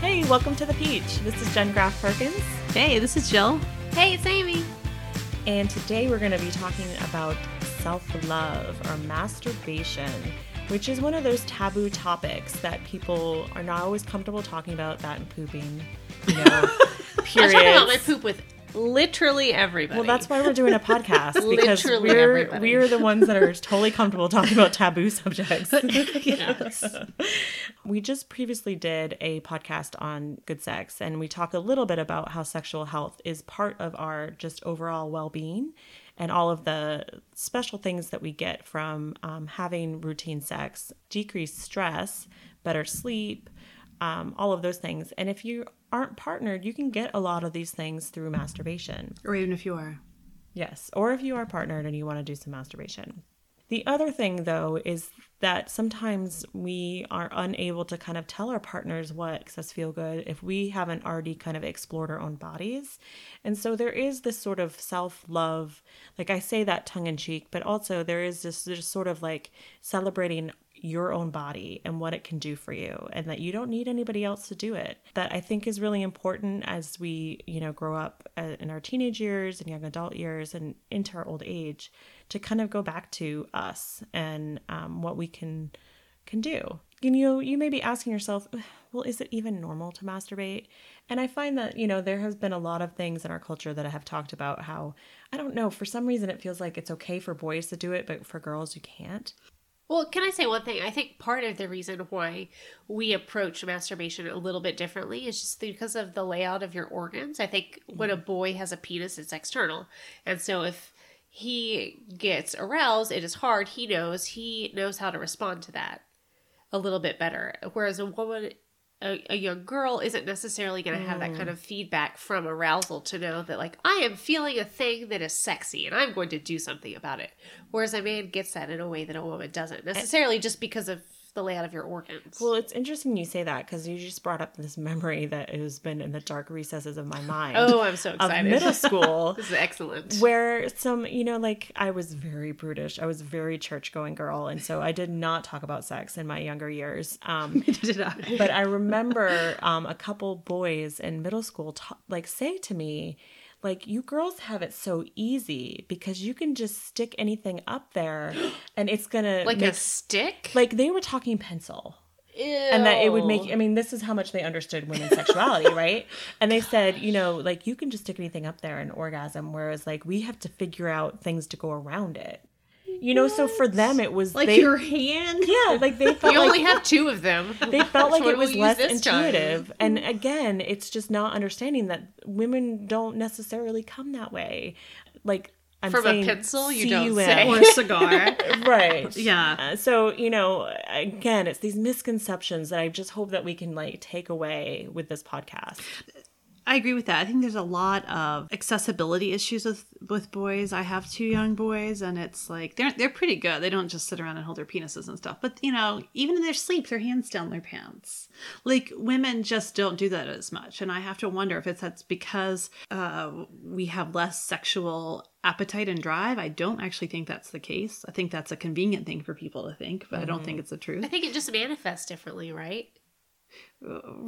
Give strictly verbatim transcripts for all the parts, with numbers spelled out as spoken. Hey, welcome to The Peach. This is Jen Graff Perkins. Hey, this is Jill. Hey, it's Amy. And today we're going to be talking about self-love or masturbation, which is one of those taboo topics that people are not always comfortable talking about, that and pooping, you know, periods. I talk about my poop with literally everybody. Well, that's why we're doing a podcast, because we're, we're the ones that are totally comfortable talking about taboo subjects. Yes. We just previously did a podcast on good sex, and we talk a little bit about how sexual health is part of our just overall well-being and all of the special things that we get from um, having routine sex, decreased stress, better sleep, um, all of those things. And if you aren't partnered, you can get a lot of these things through masturbation. Or even if you are. Yes. Or if you are partnered and you want to do some masturbation. The other thing, though, is that sometimes we are unable to kind of tell our partners what makes us feel good if we haven't already kind of explored our own bodies. And so there is this sort of self-love, like I say that tongue-in-cheek, but also there is this, this sort of like celebrating your own body and what it can do for you, and that you don't need anybody else to do it. That I think is really important as we, you know, grow up in our teenage years and young adult years and into our old age, to kind of go back to us and um, what we can can do. You know, you may be asking yourself, well, is it even normal to masturbate? And I find that, you know, there has been a lot of things in our culture that I have talked about how, I don't know, for some reason it feels like it's okay for boys to do it, but for girls you can't. Well, can I say one thing? I think part of the reason why we approach masturbation a little bit differently is just because of the layout of your organs. I think when a boy has a penis, it's external. And so if he gets aroused, it is hard. He knows. He knows how to respond to that a little bit better. Whereas a woman, a, a young girl, isn't necessarily going to have that kind of feedback from arousal to know that, like, I am feeling a thing that is sexy and I'm going to do something about it. Whereas a man gets that in a way that a woman doesn't necessarily, just because of the layout of your organs. Well, it's interesting you say that, because you just brought up this memory that has been in the dark recesses of my mind. Oh, I'm so excited. Of middle school. This is excellent. Where some, you know, like I was very brutish. I was a very church-going girl. And so I did not talk about sex in my younger years. Um, you did not. But I remember um, a couple boys in middle school ta- like say to me, like, you girls have it so easy because you can just stick anything up there and it's going to... Like make, a stick? Like, they were talking pencil. Ew. And that it would make... I mean, this is how much they understood women's sexuality, right? And they Gosh. said, you know, like, you can just stick anything up there and orgasm, whereas, like, we have to figure out things to go around it. You know, what? So for them, it was... Like they, your hand? Yeah, like they felt like... You only like, have two of them. They felt like it was less intuitive. Time. And again, it's just not understanding that women don't necessarily come that way. Like, I'm From saying... From a pencil, you don't say. Or a cigar. Right. Yeah. Uh, so, you know, again, it's these misconceptions that I just hope that we can, like, take away with this podcast. I agree with that. I think there's a lot of accessibility issues with, with boys. I have two young boys, and it's like they're they're pretty good. They don't just sit around and hold their penises and stuff. But, you know, even in their sleep, their hands down their pants. Like, women just don't do that as much. And I have to wonder if it's that's because uh, we have less sexual appetite and drive. I don't actually think that's the case. I think that's a convenient thing for people to think, but mm-hmm. I don't think it's the truth. I think it just manifests differently, right?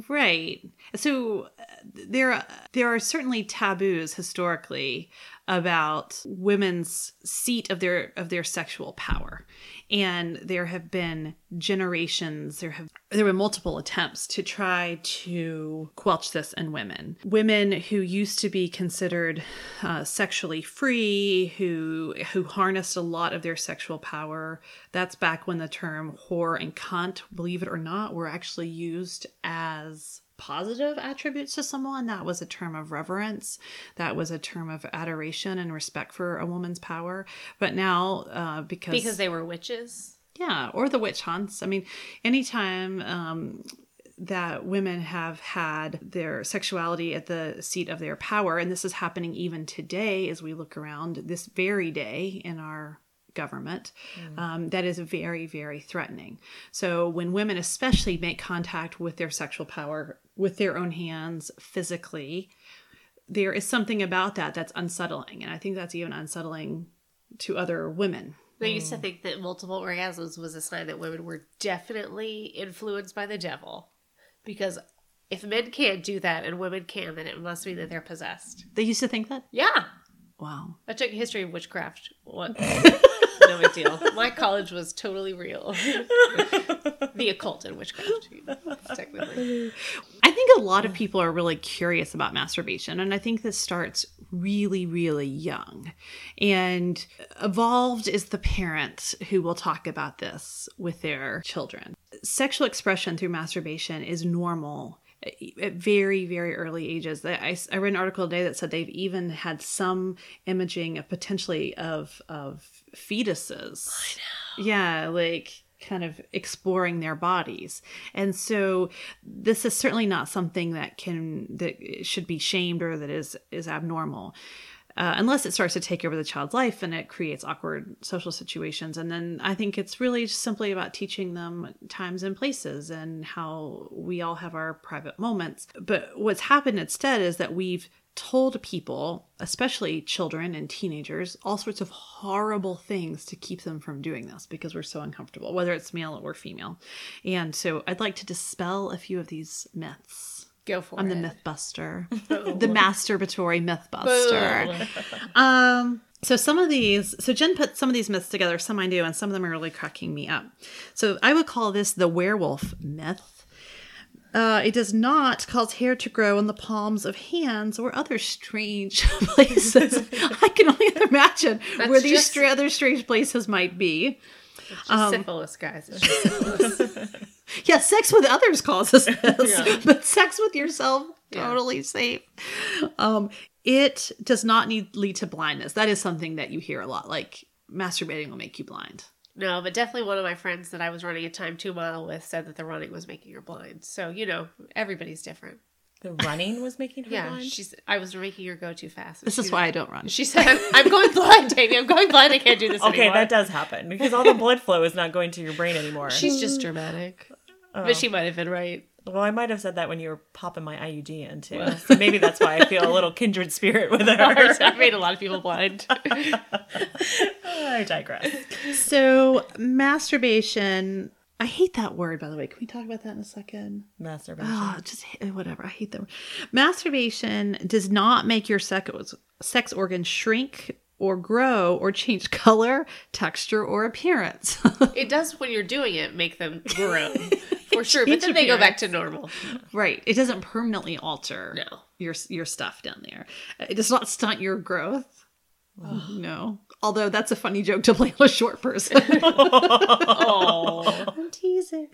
Right. So uh, there, uh, there are certainly taboos historically about women's seat of their of their sexual power, and there have been generations. There have there were multiple attempts to try to quelch this in women. Women who used to be considered uh, sexually free, who who harnessed a lot of their sexual power. That's back when the term whore and cunt, believe it or not, were actually used as positive attributes to someone. That was a term of reverence. That was a term of adoration and respect for a woman's power. But now, uh, because... Because they were witches? Yeah, or the witch hunts. I mean, anytime um, that women have had their sexuality at the seat of their power, and this is happening even today as we look around this very day in our government, mm. um, that is very, very threatening. So when women especially make contact with their sexual power, with their own hands physically, there is something about that that's unsettling. And I think that's even unsettling to other women. They used to think that multiple orgasms was a sign that women were definitely influenced by the devil. Because if men can't do that and women can, then it must mean that they're possessed. They used to think that? Yeah. Wow. I took history of witchcraft. What? No big deal. My college was totally real. The occult and witchcraft, technically. I think a lot of people are really curious about masturbation, and I think this starts really, really young. And evolved is the parent who will talk about this with their children. Sexual expression through masturbation is normal at very, very early ages. I, I read an article today that said they've even had some imaging of potentially of of fetuses. I know. Yeah, like kind of exploring their bodies. And so this is certainly not something that can that should be shamed or that is is abnormal. Uh, unless it starts to take over the child's life and it creates awkward social situations. And then I think it's really just simply about teaching them times and places and how we all have our private moments. But what's happened instead is that we've told people, especially children and teenagers, all sorts of horrible things to keep them from doing this because we're so uncomfortable, whether it's male or female. And so I'd like to dispel a few of these myths. Go for I'm it. I'm the myth buster. Oh. The masturbatory myth buster. um, so some of these, so Jen put some of these myths together, some I knew, and some of them are really cracking me up. So I would call this the werewolf myth. Uh, it does not cause hair to grow in the palms of hands or other strange places. I can only imagine That's where these just... other strange places might be. It's just um, syphilis, guys. It's just syphilis. Yeah, sex with others causes this, yeah. But sex with yourself, totally yeah. safe. Um, it does not need, lead to blindness. That is something that you hear a lot, like masturbating will make you blind. No, but definitely one of my friends that I was running a time two mile with said that the running was making her blind. So, you know, everybody's different. The running was making her yeah, blind? Yeah, she's, I was making her go too fast. This is why I don't run. She said, I'm, I'm going blind, Amy. I'm going blind. I can't do this okay, anymore. Okay, that does happen because all the blood flow is not going to your brain anymore. She's just dramatic. Oh. But she might have been right. Well, I might have said that when you were popping my I U D in, too. Well. So maybe that's why I feel a little kindred spirit with her. I've made a lot of people blind. I digress. So, masturbation... I hate that word, by the way. Can we talk about that in a second? Masturbation. Oh, just whatever. I hate that word. Masturbation does not make your sex, sex organ shrink or grow or change color, texture, or appearance. It does, when you're doing it, make them grow. For sure. But then they go back to normal. Right. It doesn't permanently alter no. your, your stuff down there. It does not stunt your growth. Oh. No. Although that's a funny joke to play on a short person. Oh. I'm teasing.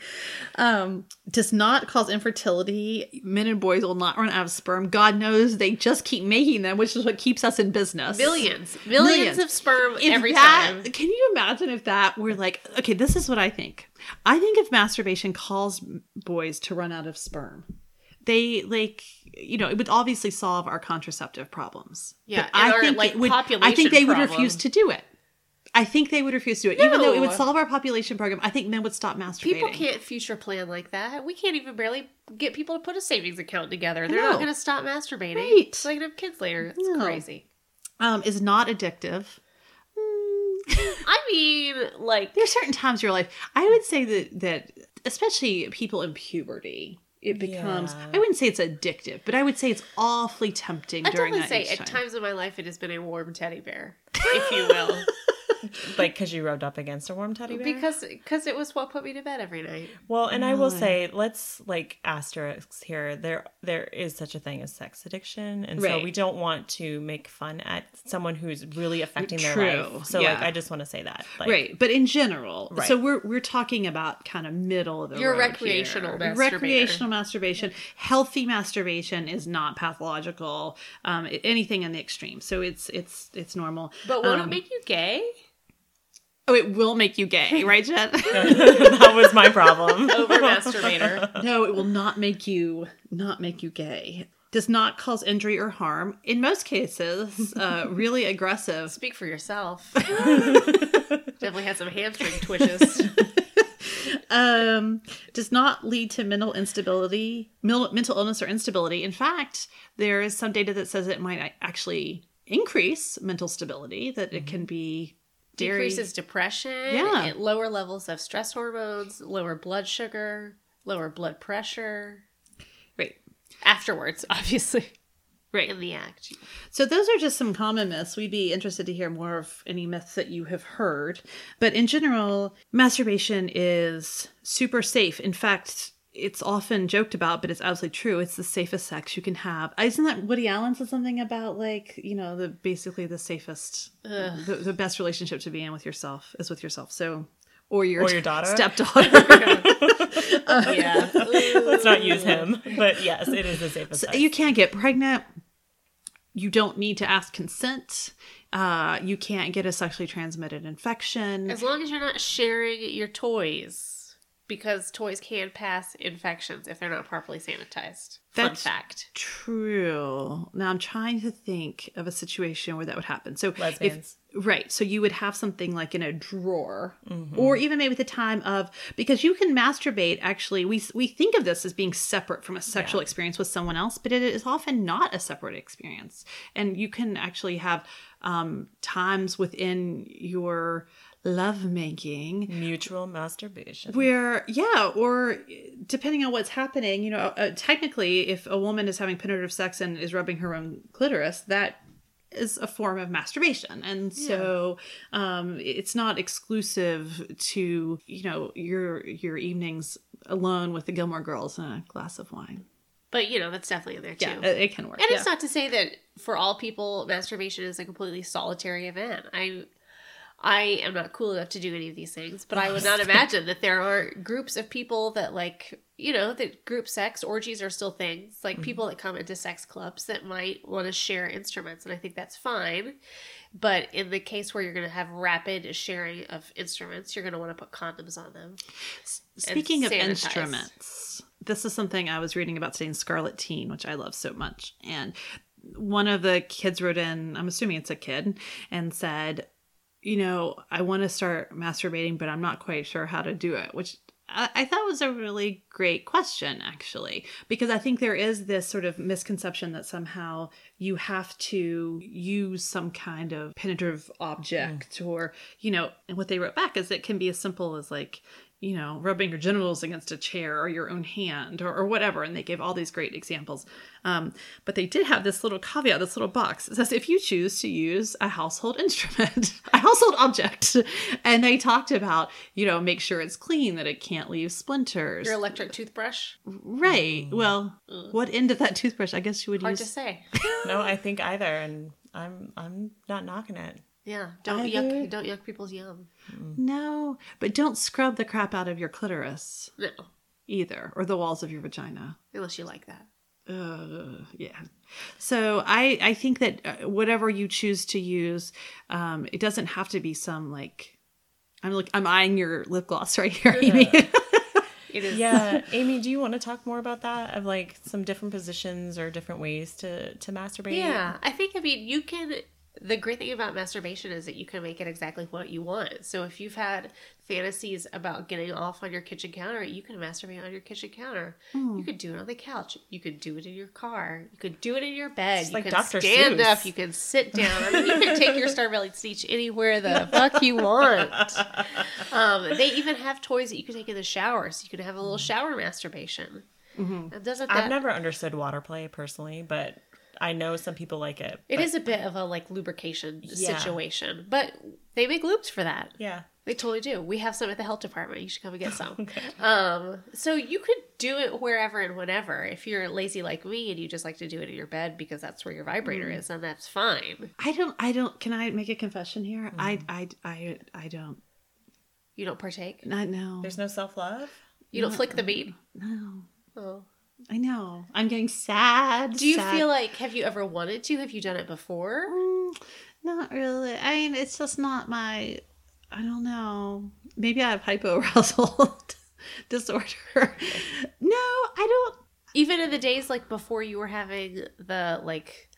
Um, does not cause infertility. Men and boys will not run out of sperm. God knows they just keep making them, which is what keeps us in business. Millions. Millions, Millions. of sperm if every that, time. Can you imagine if that were like, okay, this is what I think. I think if masturbation calls boys to run out of sperm, they like, you know, it would obviously solve our contraceptive problems. Yeah. But I, or think like would, population I think they problem. would refuse to do it. I think they would refuse to do it. No. Even though it would solve our population problem, I think men would stop masturbating. People can't future plan like that. We can't even barely get people to put a savings account together. They're no. not going to stop masturbating. Right. So they can have kids later. It's no. crazy. Um, is not addictive. Mm. I mean, like. There's certain times in your life. I would say that, that especially people in puberty. It becomes, yeah. I wouldn't say it's addictive, but I would say it's awfully tempting I'd during that say, age time. I'd say at times in my life it has been a warm teddy bear, if you will. Like because you rubbed up against a warm teddy bear? Because cause it was what put me to bed every night. Well, and I will say, let's like asterisks here. There, There is such a thing as sex addiction. And right. so we don't want to make fun at someone who's really affecting True. their life. So yeah. like, I just want to say that. Like, right. But in general. Right. So we're we're talking about kind of middle of the Your road recreational here. masturbator. Recreational masturbation. Healthy masturbation is not pathological. Um, anything in the extreme. So it's, it's, it's normal. But won't um, it make you gay? Oh, it will make you gay, right, Jen? That was my problem. Over masturbator. No, it will not make you not make you gay. Does not cause injury or harm. In most cases, uh, really aggressive. Speak for yourself. Definitely had some hamstring twitches. Um, does not lead to mental instability, mental illness or instability. In fact, There is some data that says it might actually increase mental stability, that it can be... Dairy. Decreases depression, yeah. It lower levels of stress hormones, lower blood sugar, lower blood pressure. Right. Afterwards, obviously. Right. In the act. So those are just some common myths. We'd be interested to hear more of any myths that you have heard. But in general, masturbation is super safe. In fact, it's often joked about, but it's absolutely true. It's the safest sex you can have. Isn't that Woody Allen said something about, like, you know, the basically the safest, the, the best relationship to be in with yourself is with yourself. So, or your, or your daughter, stepdaughter. uh, yeah, let's not use him. But yes, it is the safest. So sex. You can't get pregnant. You don't need to ask consent. Uh, you can't get a sexually transmitted infection as long as you're not sharing your toys. Because toys can pass infections if they're not properly sanitized. That's Fun fact. True. Now I'm trying to think of a situation where that would happen. So lesbians. If, right. So you would have something like in a drawer, mm-hmm. or even maybe at the time of, because you can masturbate. Actually, we we think of this as being separate from a sexual yeah. experience with someone else, but it is often not a separate experience. And you can actually have um, times within your lovemaking, mutual masturbation, where yeah or depending on what's happening, you know, uh, technically if a woman is having penetrative sex and is rubbing her own clitoris, that is a form of masturbation. And yeah. so um it's not exclusive to, you know, your your evenings alone with the Gilmore Girls and a glass of wine. But, you know, that's definitely in there, too. Yeah, it, it can work. And yeah. it's not to say that for all people masturbation is a completely solitary event. I I am not cool enough to do any of these things, but I would not imagine that there are groups of people that, like, you know, that group sex, orgies are still things, like mm-hmm. people that come into sex clubs that might want to share instruments, and I think that's fine. But in the case where you're going to have rapid sharing of instruments, you're going to want to put condoms on them. Speaking of instruments, this is something I was reading about today in Scarlet Teen, which I love so much. And one of the kids wrote in, I'm assuming it's a kid, and said, you know, I want to start masturbating, but I'm not quite sure how to do it, which I, I thought was a really great question, actually, because I think there is this sort of misconception that somehow you have to use some kind of penetrative object mm. or, you know, and what they wrote back is it can be as simple as, like, you know, rubbing your genitals against a chair or your own hand or, or whatever. And they gave all these great examples. Um, but they did have this little caveat, this little box. It says, if you choose to use a household instrument, a household object. And they talked about, you know, make sure it's clean, that it can't leave splinters. Your electric toothbrush? Right. Mm. Well, mm. what end of that toothbrush? I guess you would Hard use. Hard to say. No, I think either. And I'm, I'm not knocking it. Yeah, don't either. yuck don't yuck people's yum. No, but don't scrub the crap out of your clitoris. No. Either, or the walls of your vagina. Unless you like that. Uh, yeah. So I, I think that whatever you choose to use, um, it doesn't have to be some, like, I'm like I'm eyeing your lip gloss right here, yeah. Amy. It is. Yeah, Amy, do you want to talk more about that, of like some different positions or different ways to, to masturbate? Yeah, I think, I mean, you can... The great thing about masturbation is that you can make it exactly what you want. So if you've had fantasies about getting off on your kitchen counter, you can masturbate on your kitchen counter. Mm. You could do it on the couch. You could do it in your car. You could do it in your bed. It's you like can Doctor stand Seuss. Up. You can sit down. I mean, you can take your Star-Bellied Sneetch anywhere the fuck you want. Um, they even have toys that you can take in the shower. So you can have a little shower masturbation. Mm-hmm. And doesn't that... I've never understood water play personally, but... I know some people like it. It is a bit of a, like, lubrication yeah. situation, but they make loops for that. Yeah. They totally do. We have some at the health department. You should come and get some. Okay. Um, so you could do it wherever and whenever. If you're lazy like me and you just like to do it in your bed because that's where your vibrator mm. is, then that's fine. I don't, I don't, can I make a confession here? Mm. I, I, I, I don't. You don't partake? Not, no. There's no self-love? You Not, don't flick the bead? No. Oh. I know. I'm getting sad. Do you sad. feel like, have you ever wanted to? Have you done it before? Mm, not really. I mean, it's just not my, I don't know. Maybe I have hypoarousal disorder. Okay. No, I don't. Even in the days like before you were having the like...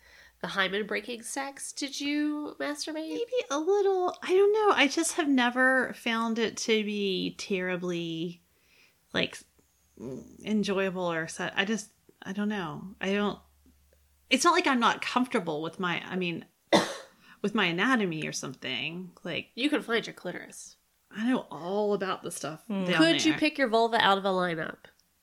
The hymen breaking sex, did you masturbate? Maybe a little. I don't know. I just have never found it to be terribly like... enjoyable or sad. I just I don't know I don't it's not like I'm not comfortable with my, I mean, with my anatomy or something. Like, you can find your clitoris. I know all about the stuff. Mm. Down Could there. You pick your vulva out of a lineup?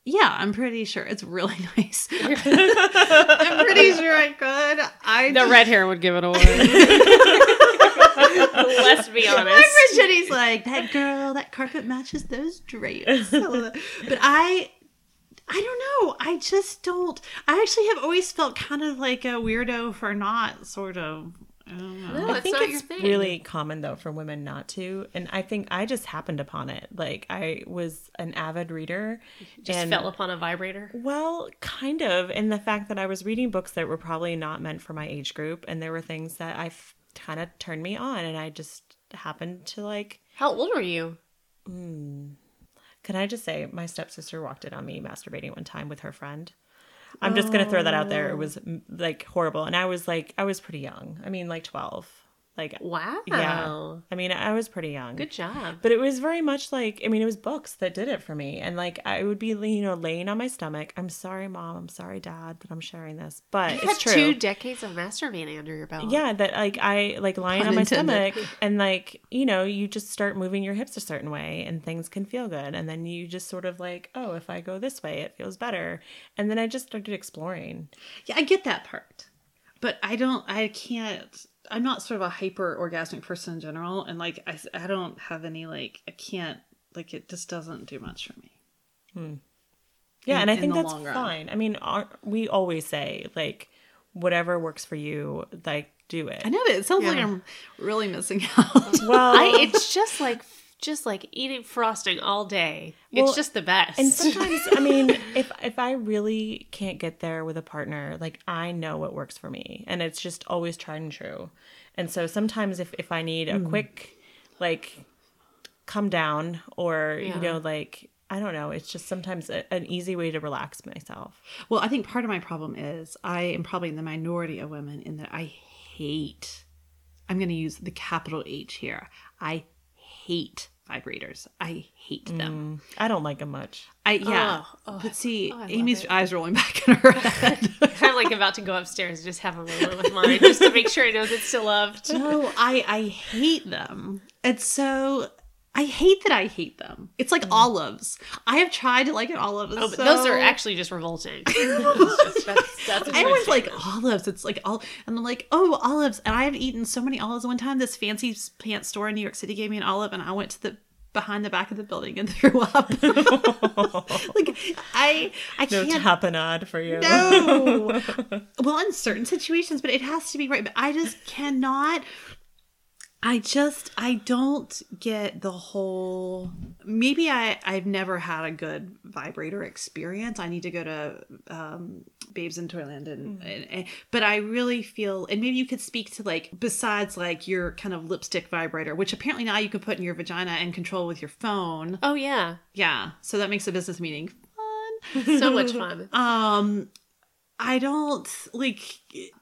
Yeah, I'm pretty sure it's really nice. I'm pretty sure I could. I the just... red hair would give it away. Let's be honest. My friend Jenny's like, that girl, that carpet matches those drapes. But I, I don't know. I just don't. I actually have always felt kind of like a weirdo for not sort of. I, no, I think it's really common though for women not to, and I think I just happened upon it. Like, I was an avid reader, just and, fell upon a vibrator. Well, kind of, and the fact that I was reading books that were probably not meant for my age group, and there were things that I f- kind of turned me on, and I just happened to like. How old were you? Mm, can I just say my stepsister walked in on me masturbating one time with her friend. I'm just going to throw that out there. It was, like, horrible. And I was, like, I was pretty young. I mean, like, twelve. Like, wow. Yeah. I mean, I was pretty young. Good job. But it was very much, like, I mean, it was books that did it for me. And, like, I would be, you know, laying on my stomach. I'm sorry, Mom. I'm sorry, Dad, that I'm sharing this. But you it's true. You had two decades of masturbating under your belt. Yeah. That, like, I, like, lying Pun on intended. My stomach. And, like, you know, you just start moving your hips a certain way. And things can feel good. And then you just sort of, like, oh, if I go this way, it feels better. And then I just started exploring. Yeah, I get that part. But I don't, I can't. I'm not sort of a hyper orgasmic person in general. And like, I, I don't have any, like, I can't, like, it just doesn't do much for me. Hmm. Yeah. In, and I think that's fine. I mean, our, we always say like, whatever works for you, like, do it. I know, but it sounds yeah. like I'm really missing out. Well, I, it's just like, just like eating frosting all day. Well, it's just the best. And sometimes, I mean, if if I really can't get there with a partner, like, I know what works for me. And it's just always tried and true. And so sometimes if, if I need a mm. quick, like, come down or, yeah. you know, like, I don't know. It's just sometimes a, an easy way to relax myself. Well, I think part of my problem is I am probably in the minority of women in that I hate, I'm going to use the capital H here. I hate vibrators. I hate them. Mm, I don't like them much. I yeah. Oh, oh, but see, oh, Amy's eyes rolling back in her head. I'm like about to go upstairs and just have a roller with mine just to make sure I know that it's still loved. No, I, I hate them. And so I hate that I hate them. It's like mm. olives. I have tried to like an olive. Oh, but so... those are actually just revolting. just, that's, that's Everyone's like, olives. It's like, all, and I'm like, oh, olives. And I have eaten so many olives. One time, this fancy pants store in New York City gave me an olive, and I went to the behind the back of the building and threw up. Like, I, I can't. No tapenade for you. No. Well, in certain situations, but it has to be right. But I just cannot. I just, I don't get the whole, maybe I, I've never had a good vibrator experience. I need to go to um, Babes in Toyland. And, mm. and, and, but I really feel, and maybe you could speak to like, besides like your kind of lipstick vibrator, which apparently now you can put in your vagina and control with your phone. Oh yeah. Yeah. So that makes a business meeting fun. So much fun. Um, I don't like,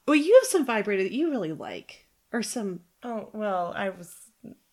well, you have some vibrator that you really like or some. Oh, well, I was,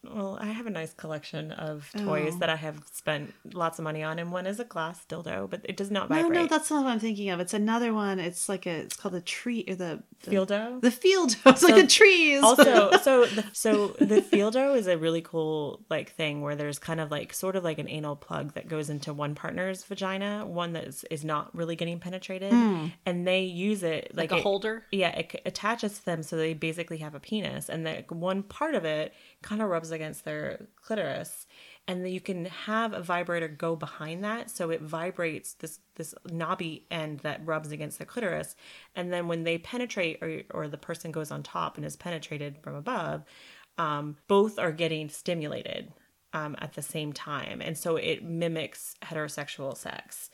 well, I have a nice collection of toys oh. that I have spent lots of money on. And one is a glass dildo, but it does not vibrate. No, no, that's not what I'm thinking of. It's another one. It's like a, it's called a tree or the, the Fieldo. The Fieldo. It's so, like a tree. Also, so, the, so the Fieldo is a really cool like thing where there's kind of like, sort of like an anal plug that goes into one partner's vagina, one that is, is not really getting penetrated. Mm. And they use it like, like a it, holder. Yeah. It attaches to them. So they basically have a penis and the one part of it kind of rubs against their clitoris, and then you can have a vibrator go behind that, so it vibrates this this knobby end that rubs against the clitoris, and then when they penetrate or or the person goes on top and is penetrated from above, um, both are getting stimulated um, at the same time, and so it mimics heterosexual sex.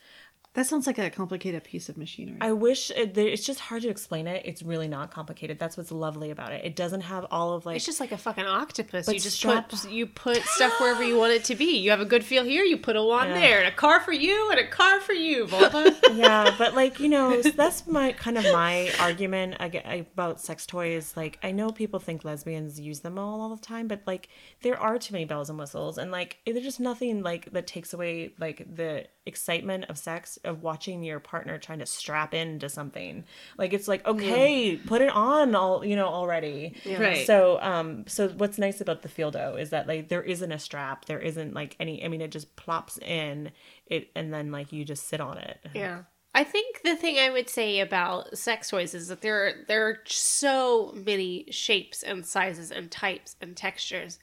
That sounds like a complicated piece of machinery. I wish it, it's just hard to explain it. It's really not complicated. That's what's lovely about it. It doesn't have all of like. It's just like a fucking octopus. You just strap- put you put stuff wherever you want it to be. You have a good feel here. You put a wand yeah. there, and a car for you, and a car for you, Volta. Yeah, but like you know, so that's my kind of my argument about sex toys. Like I know people think lesbians use them all all the time, but like there are too many bells and whistles, and like there's just nothing like that takes away like the excitement of sex. of watching your partner trying to strap into something. Like, it's like, okay, yeah. put it on all, you know, already. Yeah. Right. So, um, so what's nice about the Fieldo is that, like, there isn't a strap. There isn't, like, any, I mean, it just plops in it, and then, like, you just sit on it. Yeah. I think the thing I would say about sex toys is that there are, there are so many shapes and sizes and types and textures.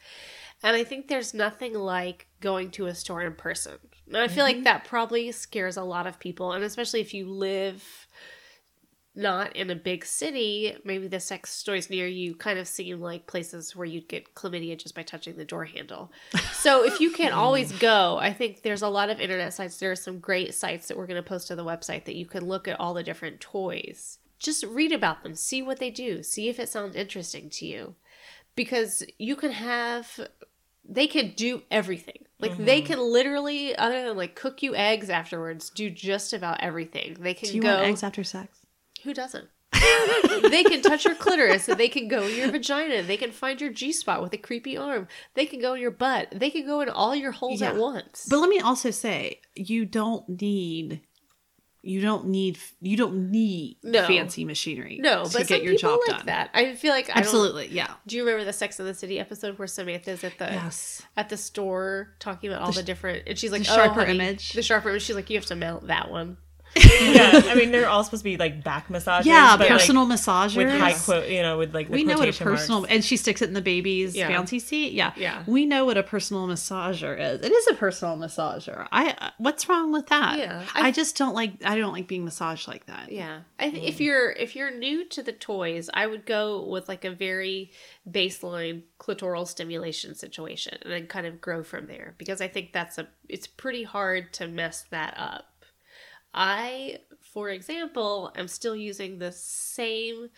And I think there's nothing like going to a store in person. And I feel mm-hmm. like that probably scares a lot of people. And especially if you live not in a big city, maybe the sex stores near you kind of seem like places where you'd get chlamydia just by touching the door handle. So if you can't always go, I think there's a lot of internet sites. There are some great sites that we're going to post to the website that you can look at all the different toys. Just read about them. See what they do. See if it sounds interesting to you. Because you can have... They can do everything. Like, mm-hmm. they can literally, other than, like, cook you eggs afterwards, do just about everything. They can go... Do you go, want eggs after sex? Who doesn't? They can touch your clitoris. They can go in your vagina. They can find your G-spot with a creepy arm. They can go in your butt. They can go in all your holes yeah. at once. But let me also say, you don't need... You don't need you don't need no. fancy machinery. No, to but get some your people job like done. That. I feel like I absolutely, yeah. Do you remember the Sex and the City episode where Samantha's at the yes. at the store talking about all the, the different and she's like the oh, sharper honey, image. The sharper image. She's like, you have to mount that one. Yeah, I mean, they're all supposed to be like back massages. Yeah, but personal like, massagers with high quote. You know, with like the we know what a personal marks. And she sticks it in the baby's yeah. bouncy seat. Yeah, yeah. We know what a personal massager is. It is a personal massager. I uh, what's wrong with that? Yeah, I, I just don't like. I don't like being massaged like that. Yeah, I think mm. if you're if you're new to the toys, I would go with like a very baseline clitoral stimulation situation, and then kind of grow from there because I think that's a. It's pretty hard to mess that up. I, for example, am still using the same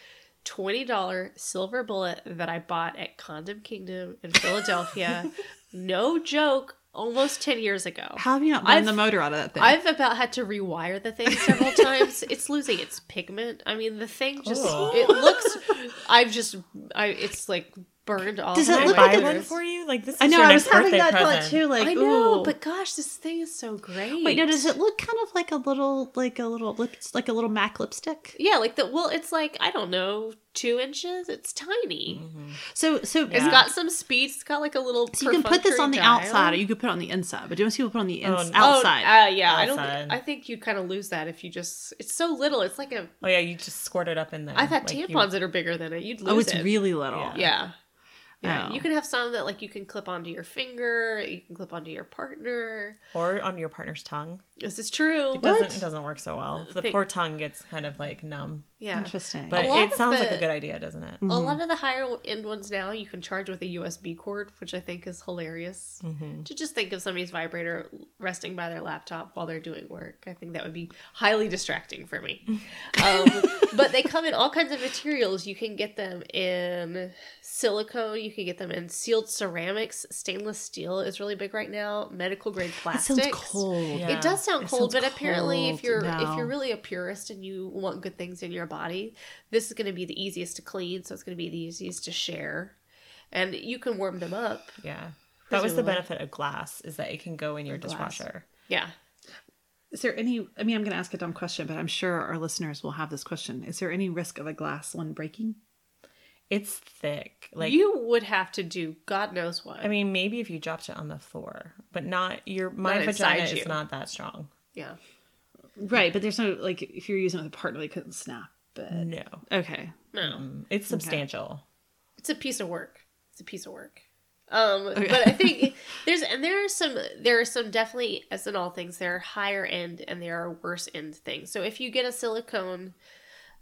twenty dollars silver bullet that I bought at Condom Kingdom in Philadelphia. No joke, almost ten years ago. How have you not blown the motor out of that thing? I've about had to rewire the thing several times. It's losing its pigment. I mean, the thing just, oh. it looks, I've just, I it's like... Burned all. Does it look like one for you? Like this. Is I know. Your I was next having that present. Thought too. Like, I know, ooh. But gosh, this thing is so great. Wait, no. Does it look kind of like a little, like a little lip, like a little MAC lipstick? Yeah, like the. Well, it's like I don't know, two inches. It's tiny. Mm-hmm. So, so yeah. it's got some speed. It's got like a little. So you can put this on the dial. Outside, or you could put it on the inside. But do you want people put it on the ins- oh, outside? Oh, uh, yeah, outside. I don't. I think you kind of lose that if you just. It's so little. It's like a. Oh yeah, you just squirt it up in there. I've had like tampons you, that are bigger than it. You'd lose it. Oh, it's it. Really little. Yeah. yeah. Yeah, oh. You can have some that like you can clip onto your finger, you can clip onto your partner, or onto your partner's tongue. This is true. It doesn't, it doesn't work so well. The Think. Poor tongue gets kind of like numb. Yeah, interesting. But it sounds the, like a good idea, doesn't it? Mm-hmm. A lot of the higher end ones now you can charge with a U S B cord, which I think is hilarious. Mm-hmm. To just think of somebody's vibrator resting by their laptop while they're doing work, I think that would be highly distracting for me. um, but they come in all kinds of materials. You can get them in silicone. You can get them in sealed ceramics. Stainless steel is really big right now. Medical grade plastics. It sounds cold. Yeah. It does sound it cold, but cold apparently, if you're now. If you're really a purist and you want good things in your body, this is going to be the easiest to clean, so it's going to be the easiest to share, and you can warm them up. Yeah, presumably. That was the benefit of glass is that it can go in your glass. Dishwasher. Yeah. Is there any? I mean, I'm going to ask a dumb question, but I'm sure our listeners will have this question. Is there any risk of a glass one breaking? It's thick. Like you would have to do God knows what. I mean, maybe if you dropped it on the floor, but not your my not vagina is not that strong. Yeah. Right, but there's no like if you're using it with a partner, it couldn't snap. But no. Okay. No. It's substantial. Okay. It's a piece of work. It's a piece of work. Um, okay. But I think there's and there are some there are some definitely as in all things there are higher end and there are worse end things. So if you get a silicone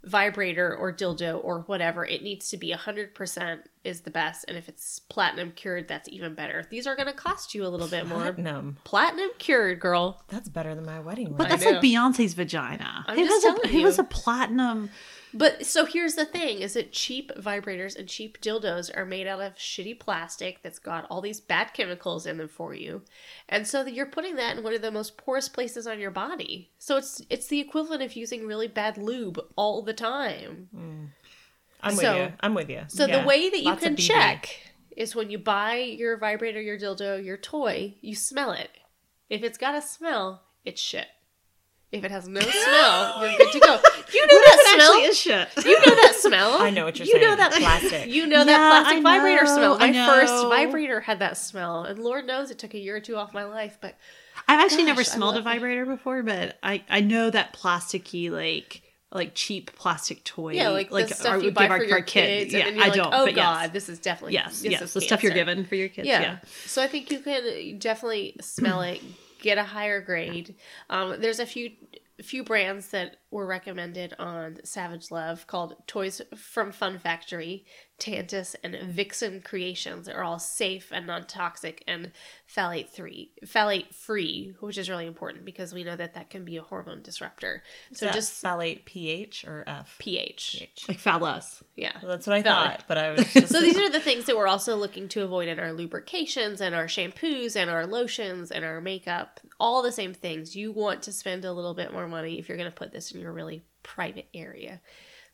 vibrator or dildo or whatever, it needs to be one hundred percent is the best, and if it's platinum cured, that's even better. These are going to cost you a little bit more. Platinum, platinum cured, girl. That's better than my wedding one. But that's like Beyonce's vagina. I'm it just was telling a, you. It was a platinum. But so here's the thing: is that cheap vibrators and cheap dildos are made out of shitty plastic that's got all these bad chemicals in them for you, and so that you're putting that in one of the most porous places on your body. So it's it's the equivalent of using really bad lube all the time. Mm. I'm so, with you. I'm with you. So yeah. The way that you Lots can check is when you buy your vibrator, your dildo, your toy, you smell it. If it's got a smell, it's shit. If it has no smell, you're good to go. You know what that smell? Is shit. You know that smell? I know what you're you saying. You know that plastic. You know yeah, that plastic know, vibrator smell. My first vibrator had that smell. And Lord knows it took a year or two off my life. But I've actually gosh, never smelled a vibrator it. before, but I, I know that plasticky, like like cheap plastic toy. Yeah, like, like the stuff our, you buy our, for our your kids. kids yeah, and then I like, don't. Oh, but God, yes. this is definitely. Yes, yes. yes the stuff you're given for your kids. Yeah. yeah. So I think you can definitely smell it. Get a higher grade. Um, there's a few few brands that were recommended on Savage Love called Toys from Fun Factory, Tantus, and Vixen Creations that are all safe and non-toxic and phthalate free, phthalate free, which is really important because we know that that can be a hormone disruptor. Is so just phthalate pH or F? pH. pH. Like phallus. Yeah. Well, that's what I phthalate. thought, but I was just... So these are the things that we're also looking to avoid in our lubrications and our shampoos and our lotions and our makeup, all the same things. You want to spend a little bit more money if you're going to put this in your really private area.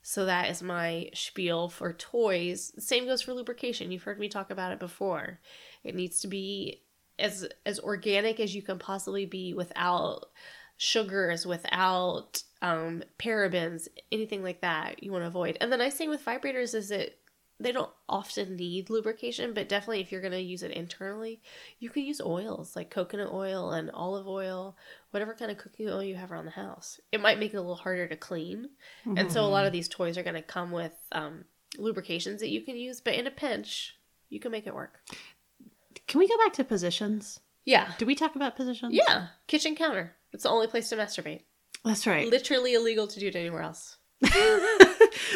So that is my spiel for toys. Same goes for lubrication. You've heard me talk about it before. It needs to be as as organic as you can possibly be without sugars, without um, parabens, anything like that you want to avoid. And the nice thing with vibrators is that they don't often need lubrication, but definitely if you're going to use it internally, you can use oils like coconut oil and olive oil, whatever kind of cooking oil you have around the house. It might make it a little harder to clean. Mm-hmm. And so a lot of these toys are going to come with um, lubrications that you can use, but in a pinch, you can make it work. Can we go back to positions? Yeah. Did we talk about positions? Yeah. Kitchen counter. It's the only place to masturbate. That's right. Literally illegal to do it anywhere else.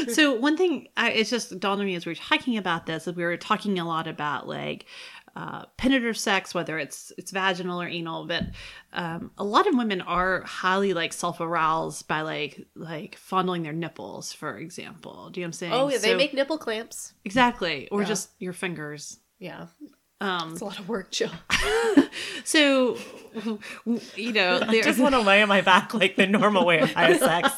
So one thing I, it's just dawned on me as we were talking about this, is we were talking a lot about like uh, penetrative sex, whether it's it's vaginal or anal, but um, a lot of women are highly like self aroused by like like fondling their nipples, for example. Do you know what I'm saying? Oh, yeah, so, they make nipple clamps. Exactly, or yeah. just your fingers. Yeah. Um, it's a lot of work, Jill. So, you know, I just want to lay on my back like the normal way of high sex.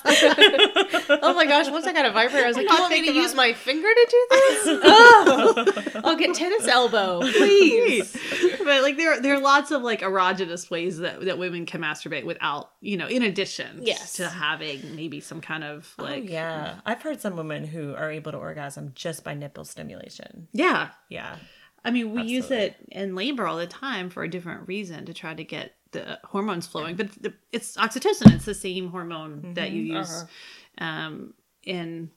Oh my gosh! Once I got a vibrator, I was like, "You want me to use my finger to do this? Oh, I'll get tennis elbow, please." But like, there there are lots of like erogenous ways that, that women can masturbate without, you know, in addition yes. to having maybe some kind of like. Oh, yeah, I've heard some women who are able to orgasm just by nipple stimulation. Yeah, yeah. I mean, we Absolutely. use it in labor all the time for a different reason to try to get the hormones flowing. But the, it's oxytocin. It's the same hormone mm-hmm. that you use uh-huh. um, in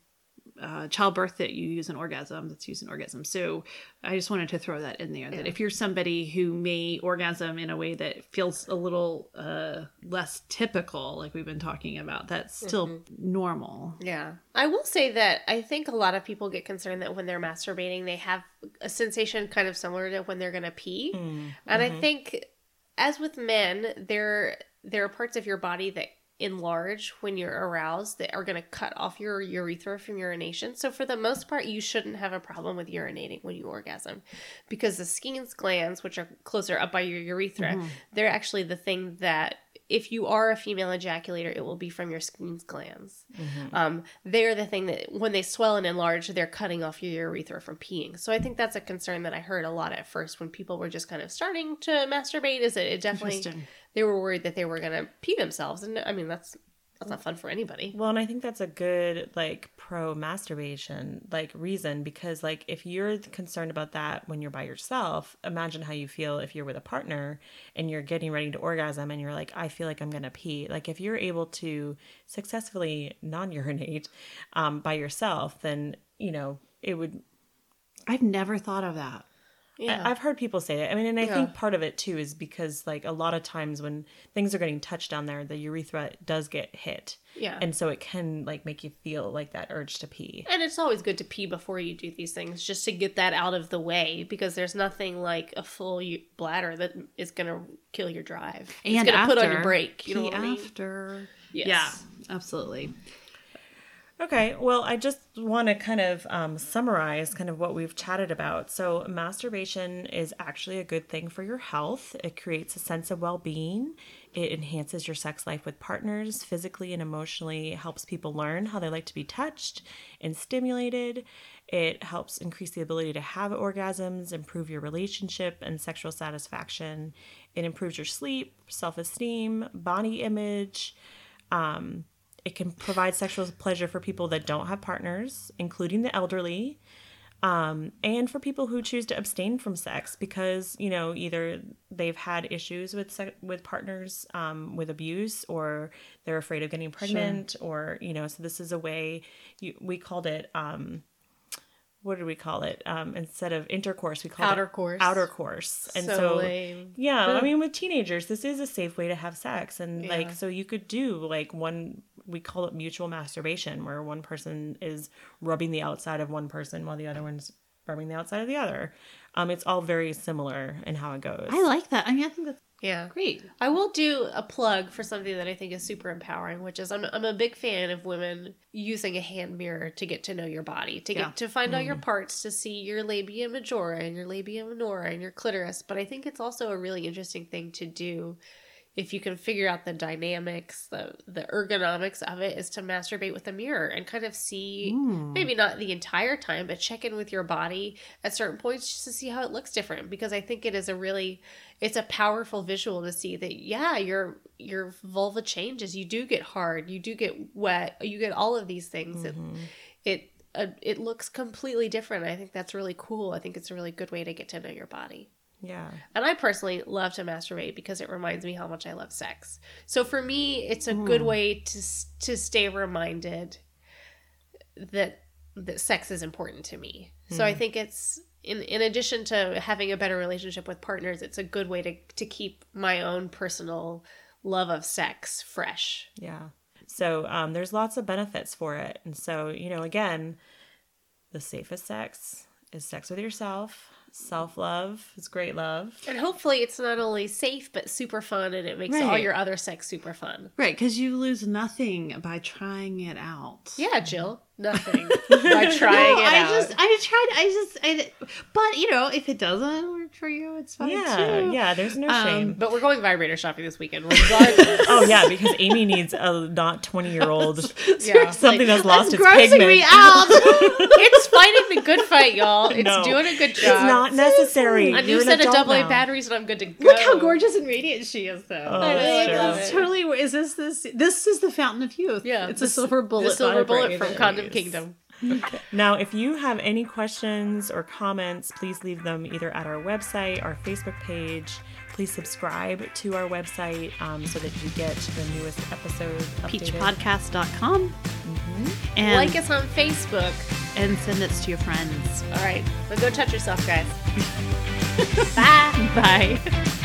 uh, childbirth that you use in orgasm, that's used in orgasm. So I just wanted to throw that in there, yeah. that if you're somebody who may orgasm in a way that feels a little uh, less typical, like we've been talking about, that's still mm-hmm. normal. Yeah. I will say that I think a lot of people get concerned that when they're masturbating, they have a sensation kind of similar to when they're going to pee. Mm-hmm. And I think as with men, there there are parts of your body that enlarge when you're aroused that are going to cut off your urethra from urination. So for the most part, you shouldn't have a problem with urinating when you orgasm because the Skene's glands, which are closer up by your urethra, mm-hmm. they're actually the thing that if you are a female ejaculator, it will be from your Skene's glands. Mm-hmm. Um, they're the thing that when they swell and enlarge, they're cutting off your urethra from peeing. So I think that's a concern that I heard a lot at first when people were just kind of starting to masturbate is that it definitely, they were worried that they were going to pee themselves. And I mean, that's, that's not fun for anybody. Well, and I think that's a good like pro masturbation like reason, because like if you're concerned about that when you're by yourself, imagine how you feel if you're with a partner and you're getting ready to orgasm and you're like, I feel like I'm gonna pee. Like if you're able to successfully non-urinate um, by yourself, then you know it would. I've never thought of that. Yeah. I've heard people say that. I mean, and I yeah. think part of it too is because like a lot of times when things are getting touched down there, the urethra does get hit. Yeah. And so it can like make you feel like that urge to pee. And it's always good to pee before you do these things just to get that out of the way, because there's nothing like a full bladder that is going to kill your drive. And it's going to put on your brake. You know what I mean? After. Yes. Yeah, absolutely. Okay, well, I just want to kind of um, summarize kind of what we've chatted about. So masturbation is actually a good thing for your health. It creates a sense of well-being. It enhances your sex life with partners physically and emotionally. It helps people learn how they like to be touched and stimulated. It helps increase the ability to have orgasms, improve your relationship and sexual satisfaction. It improves your sleep, self-esteem, body image, Um, it can provide sexual pleasure for people that don't have partners, including the elderly, um, and for people who choose to abstain from sex because, you know, either they've had issues with se- with partners, um, with abuse, or they're afraid of getting pregnant, sure. or, you know, so this is a way you, we called it, um, what did we call it? Um, instead of intercourse, we called outer it course. outer course. And so, so lame. yeah, I mean, with teenagers, this is a safe way to have sex. And yeah. like, so you could do like one, we call it mutual masturbation, where one person is rubbing the outside of one person while the other one's rubbing the outside of the other. Um, it's all very similar in how it goes. I like that. I mean, I think that's yeah. great. I will do a plug for something that I think is super empowering, which is I'm I'm a big fan of women using a hand mirror to get to know your body, to get yeah. to find mm. out your parts, to see your labia majora and your labia minora and your clitoris. But I think it's also a really interesting thing to do. If you can figure out the dynamics, the the ergonomics of it, is to masturbate with a mirror and kind of see, mm. maybe not the entire time, but check in with your body at certain points just to see how it looks different. Because I think it is a really, it's a powerful visual to see that, yeah, your your vulva changes. You do get hard. You do get wet. You get all of these things. Mm-hmm. It it uh, it looks completely different. I think that's really cool. I think it's a really good way to get to know your body. Yeah. And I personally love to masturbate because it reminds me how much I love sex. So for me, it's a mm. good way to to stay reminded that that sex is important to me. Mm. So I think it's, in in addition to having a better relationship with partners, it's a good way to, to keep my own personal love of sex fresh. Yeah. So um, there's lots of benefits for it. And so, you know, again, the safest sex is sex with yourself. Self-love is great love. And hopefully it's not only safe, but super fun, and it makes right. all your other sex super fun. Right, because you lose nothing by trying it out. Yeah, Jill. Nothing by trying no, it I out. I just, I tried, I just, I, but, you know, if it doesn't work for you, it's fine, yeah, too. Yeah, there's no um, shame. But we're going vibrator shopping this weekend. Oh, yeah, because Amy needs a not twenty-year-old, yeah, something like, that's lost that's its pigment. Me out. It's fighting the good fight, y'all. It's no, doing a good job. It's not necessary. A new set of double A batteries and I'm good to go. Look how gorgeous and radiant she is, though. Oh, I really sure. love it. Totally, is this, this, this is the fountain of youth. Yeah. It's this, a silver bullet. The silver bullet from Condom Kingdom. Okay. Now, if you have any questions or comments, please leave them either at our website, our Facebook page. Please subscribe to our website um, so that you get the newest episodes updated. peach podcast dot com. Mm-hmm. And like us on Facebook. And send it to your friends. All right. Well, go touch yourself, guys. Bye. Bye.